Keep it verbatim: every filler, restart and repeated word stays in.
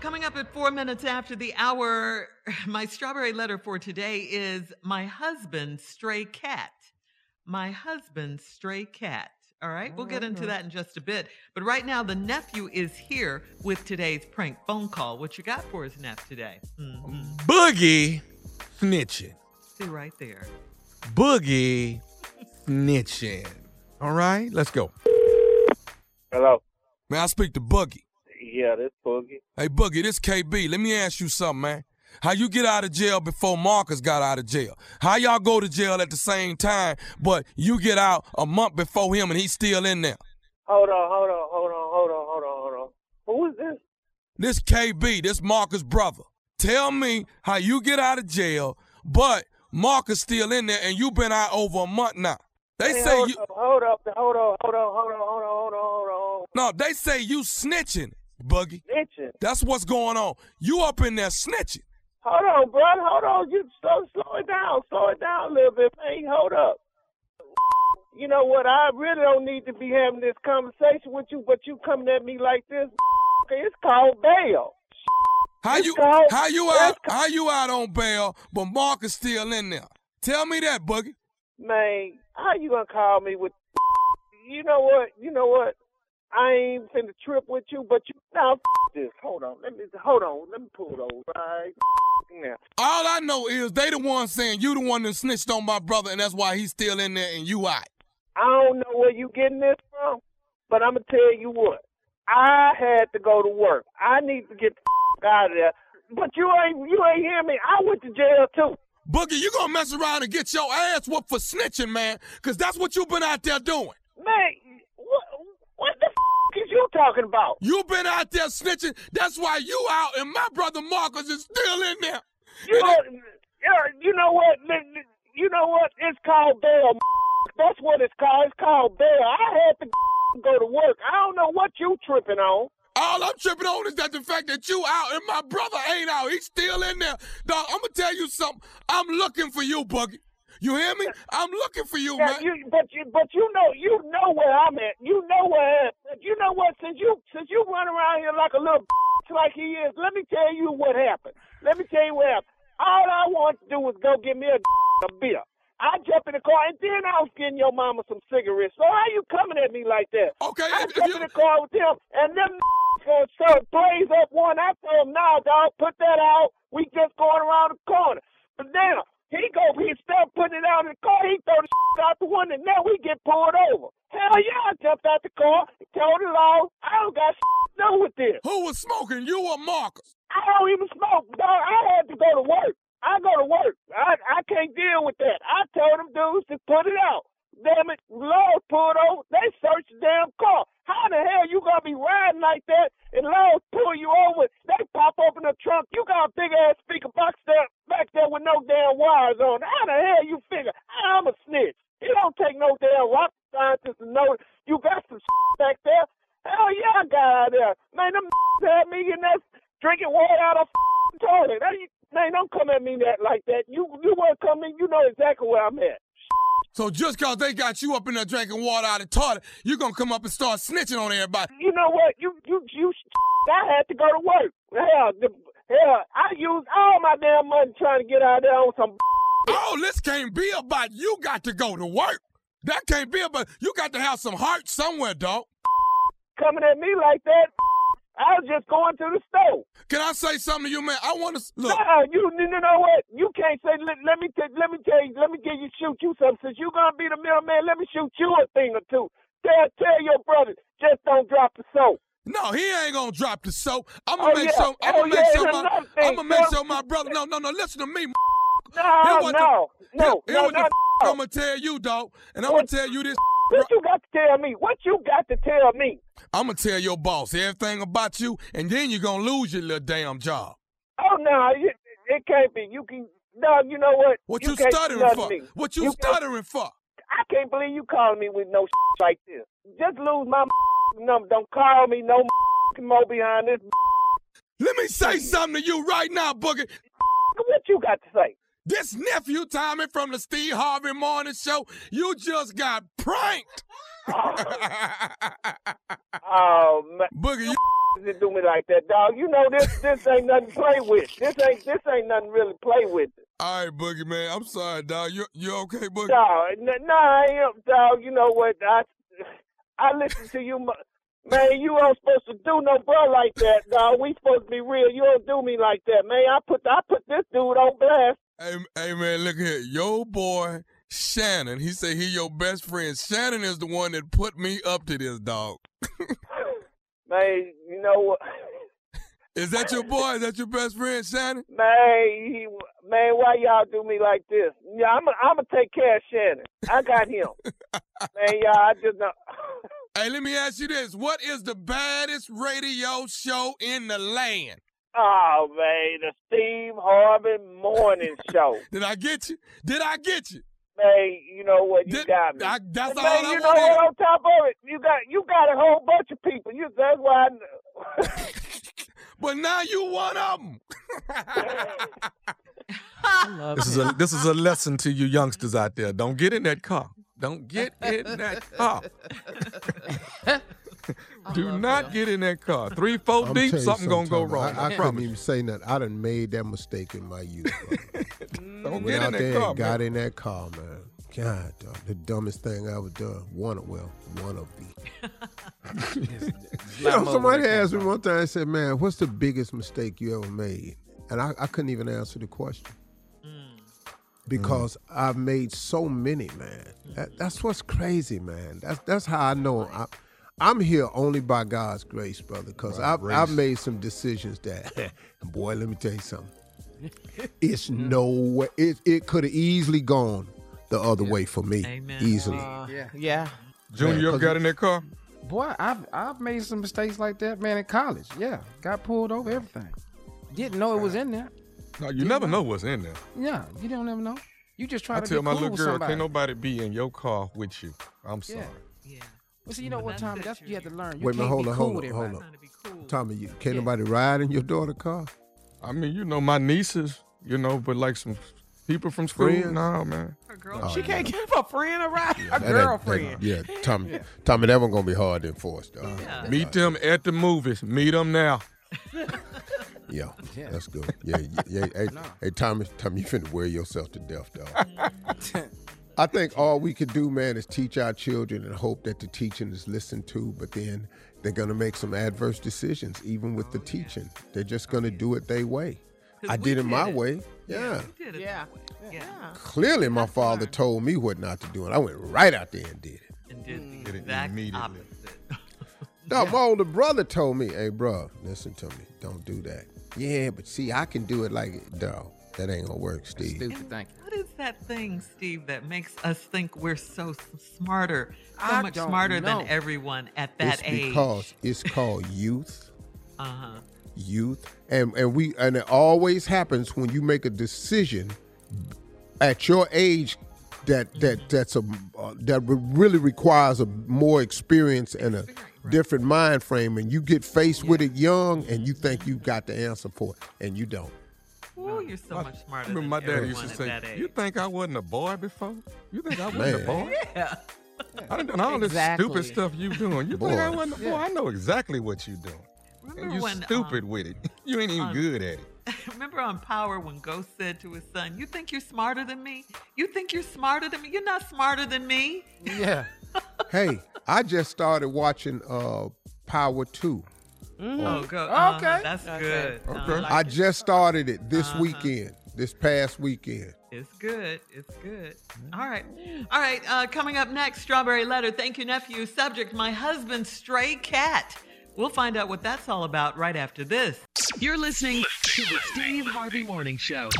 Coming up at four minutes after the hour, my strawberry letter for today is my husband's stray cat. My husband's stray cat. All right, we'll get into that in just a bit. But right now, the nephew is here with today's prank phone call. What you got for his nep today? Mm-hmm. Boogie snitching. See right there. Boogie snitching. All right, let's go. Hello. May I speak to Boogie? Yeah, this Boogie. Hey, Boogie, this K B. Let me ask you something, man. How you get out of jail before Marcus got out of jail? How y'all go to jail at the same time, but you get out a month before him and he's still in there? Hold on, hold on, hold on, hold on, hold on, hold on. Who is this? This K B, this Marcus' brother. Tell me how you get out of jail, but Marcus still in there and you been out over a month now. They hey, say hold you... Up, hold up, hold on, hold on, hold on, hold on, hold on, hold on. No, they say you snitching, Boogie. Snitching. That's what's going on. You up in there snitching. Hold on, bro. Hold on. You slow, slow it down. Slow it down a little bit, man. Hold up. You know what? I really don't need to be having this conversation with you, but you coming at me like this. It's called bail. How it's you? Called, how you out? How you out on bail? But Mark is still in there. Tell me that, Boogie. Man, how you gonna call me with? You know what? You know what? I ain't finna trip with you, but you now f- this. Hold on, let me hold on, let me pull those right now. All I know is they the one saying you the one that snitched on my brother, and that's why he's still in there and you out. I don't know where you getting this from, but I'm gonna tell you what. I had to go to work. I need to get the f- out of there. But you ain't you ain't hear me. I went to jail too. Boogie, you gonna mess around and get your ass whooped for snitching, man? Cause that's what you been out there doing, man. What the f*** is you talking about? You been out there snitching. That's why you out, and my brother Marcus is still in there. You know, you know what? You know what? It's called bail. That's what it's called. It's called bail. I had to go to work. I don't know what you tripping on. All I'm tripping on is that the fact that you out and my brother ain't out. He's still in there. Dog, I'm going to tell you something. I'm looking for you, Boogie. You hear me? I'm looking for you, yeah, man. You, but you, but you know, you know where I'm at. You know where. You know what? Since you, since you run around here like a little b- like he is, let me tell you what happened. Let me tell you what happened. All I wanted to do was go get me a, a beer. I jumped in the car, and then I was getting your mama some cigarettes. So how you coming at me like that? Okay. I if, jumped if you... in the car with them, and them gonna start blaze up one. I told them, nah, dog, put that out. We just going around the corner. But now. He go, he start putting it out in the car. He throw the shit out the window. Now we get pulled over. Hell yeah, I jumped out the car. Told the law, I don't got shit to do with this. Who was smoking, you or Marcus? I don't even smoke, dog. I had to go to work. I go to work. I, I can't deal with that. I told them dudes to put it out. Damn it, laws pulled over. They searched the damn car. How the hell you gonna be riding like that and laws pull you over? They pop open the trunk. You got a big-ass speaker box there, back there with no damn wires on. How the hell you figure? I'm a snitch. It don't take no damn rocket scientist to know you got some shit back there. Hell yeah, I got out there. Man, them had me in that drinking water out of the toilet. Man, don't come at me that like that. You, you want to come in, you know exactly where I'm at. So just because they got you up in there drinking water out of the toilet, you're going to come up and start snitching on everybody. You know what? You, you, you, I had to go to work. Hell, the, hell, I used all my damn money trying to get out there on some Oh, this can't be about you got to go to work. That can't be about, you got to have some heart somewhere, dog. Coming at me like that, I was just going to the store. Can I say something to you, man? I want to, look. No, you, you know what? You can't say, let, let me t- let me tell you, let me give you, shoot you something. Since you're going to be the middleman, let me shoot you a thing or two. Tell, tell your brother, just don't drop the soap. No, he ain't going to drop the soap. I'm going to oh, make yeah. sure, I'm going to oh, make, yeah, sure, my, I'm gonna make sure my brother, no, no, no, listen to me. No, no, the, no, no, no, no, no. I'm going to tell you, dog, and I'm going to tell you this. What you got to tell me? What you got to tell me? I'm going to tell your boss everything about you, and then you're going to lose your little damn job. Oh, no, it, it can't be. You can, no, you know what? What you, you stuttering for? Me. What you, you stuttering for? I can't believe you calling me with no shit like this. Just lose my number. Don't call me no more behind this. Let me say something to you right now, Boogie. What you got to say? This nephew, Tommy, from the Steve Harvey Morning Show, you just got pranked. Oh, oh man. Boogie, you to do me like that, dog. You know this this ain't nothing to play with. This ain't this ain't nothing really to play with. All right, Boogie, man. I'm sorry, dog. You you okay, Boogie? Dog, no, no, I am, dog. You know what? I I listen to you, man. You ain't supposed to do no bro like that, dog. We supposed to be real. You don't do me like that, man. I put I put this dude on blast. Hey, hey, man, look here, yo, boy. Shannon, he said he your best friend. Shannon is the one that put me up to this, dog. Man, you know what? Is that your boy? Is that your best friend, Shannon? Man, he, man, why y'all do me like this? Yeah, I'm gonna take care of Shannon. I got him. Man, y'all, I just know. Hey, let me ask you this: what is the baddest radio show in the land? Oh man, the Steve Harvey Morning Show. Did I get you? Did I get you? Hey, you know what? You Did, got me. I, that's man, all I you know what? On top of it, you got you got a whole bunch of people. You that's why. I know. But now you one of them. I love this it. is a this is a lesson to you youngsters out there. Don't get in that car. Don't get in that car. Do not that. get in that car. Three, four I'm deep, something gonna go wrong. I, I, I couldn't even say nothing. I done made that mistake in my youth. Don't get in that car. Got man. in that car, man. God, dog, the dumbest thing I ever done. One of well, one of the. You know, somebody asked me one time. I said, "Man, what's the biggest mistake you ever made?" And I, I couldn't even answer the question mm. because mm. I've made so many, man. Mm. That, that's what's crazy, man. That's that's how I know. I, I'm here only by God's grace, brother, because I've, I've made some decisions that, boy, let me tell you something. It's no way. It, it could have easily gone the other yeah. way for me. Amen. Easily. Uh, yeah. yeah. Junior, you ever got in that car? Boy, I've, I've made some mistakes like that, man, in college. Yeah. Got pulled over, everything. Didn't know it was in there. No, you didn't never know. know what's in there. Yeah, you don't ever know. You just try I to tell be my cool little girl, somebody. Can't nobody be in your car with you. I'm sorry. Yeah. yeah. Well, see, you know what, Tommy? That's what you have to learn. You Wait, can't hold be on, cool hold on, hold on. Cool. Tommy, you, can't yeah. nobody ride in your daughter's car? I mean, you know, my nieces, you know, but like some people from school. Friends? No, man. Her girl, oh, she can't yeah. give a friend a ride. Yeah, a that, girlfriend. That, that, yeah, Tommy, yeah. Tommy, that one's going to be hard to enforce, though. Yeah. Yeah. Meet them at the movies. Meet them now. Yeah, yeah, that's good. Yeah, yeah. yeah. Hey, no. hey, Tommy, Tommy, you finna wear yourself to death, dog. I think all we could do, man, is teach our children and hope that the teaching is listened to, but then they're going to make some adverse decisions, even with oh, the teaching. Yeah. They're just going to oh, yeah. do it their way. I did, did it my it. way. Yeah. Yeah, did it yeah. Way. yeah. Clearly, my That's father hard. told me what not to do, and I went right out there and did it. And did mm. the exact did it immediately. opposite. No, yeah. my older brother told me, hey, bro, listen to me. Don't do that. Yeah, but see, I can do it like it, dog. That ain't gonna work, Steve. Stupid, thank you. What is that thing, Steve, that makes us think we're so smarter, so I much smarter know. than everyone at that it's age? Because it's called youth. uh huh. Youth, and and we and it always happens when you make a decision at your age that mm-hmm. that that's a uh, that really requires a more experience and a right. different mind frame, and you get faced yeah. with it young, and you think you've got the answer for it, and you don't. Ooh, you're so my, much smarter. I remember my dad used to say, "You think I wasn't a boy before? You think I wasn't a boy? Yeah. I done done all exactly. this stupid stuff you doing. You boy. think I wasn't a boy? Yeah. I know exactly what you doing. Remember and you when, stupid um, with it. You ain't even um, good at it. Remember on Power when Ghost said to his son, "You think you're smarter than me? You think you're smarter than me? You're not smarter than me." Yeah. Hey, I just started watching uh, Power two. Mm-hmm. Oh, good. Uh-huh. Okay. That's good. Okay. No, I, like I just started it this uh-huh. weekend, this past weekend. It's good. It's good. All right. All right. Uh, coming up next, Strawberry Letter. Thank you, nephew. Subject, my husband's stray cat. We'll find out what that's all about right after this. You're listening to the Steve Harvey Morning Show.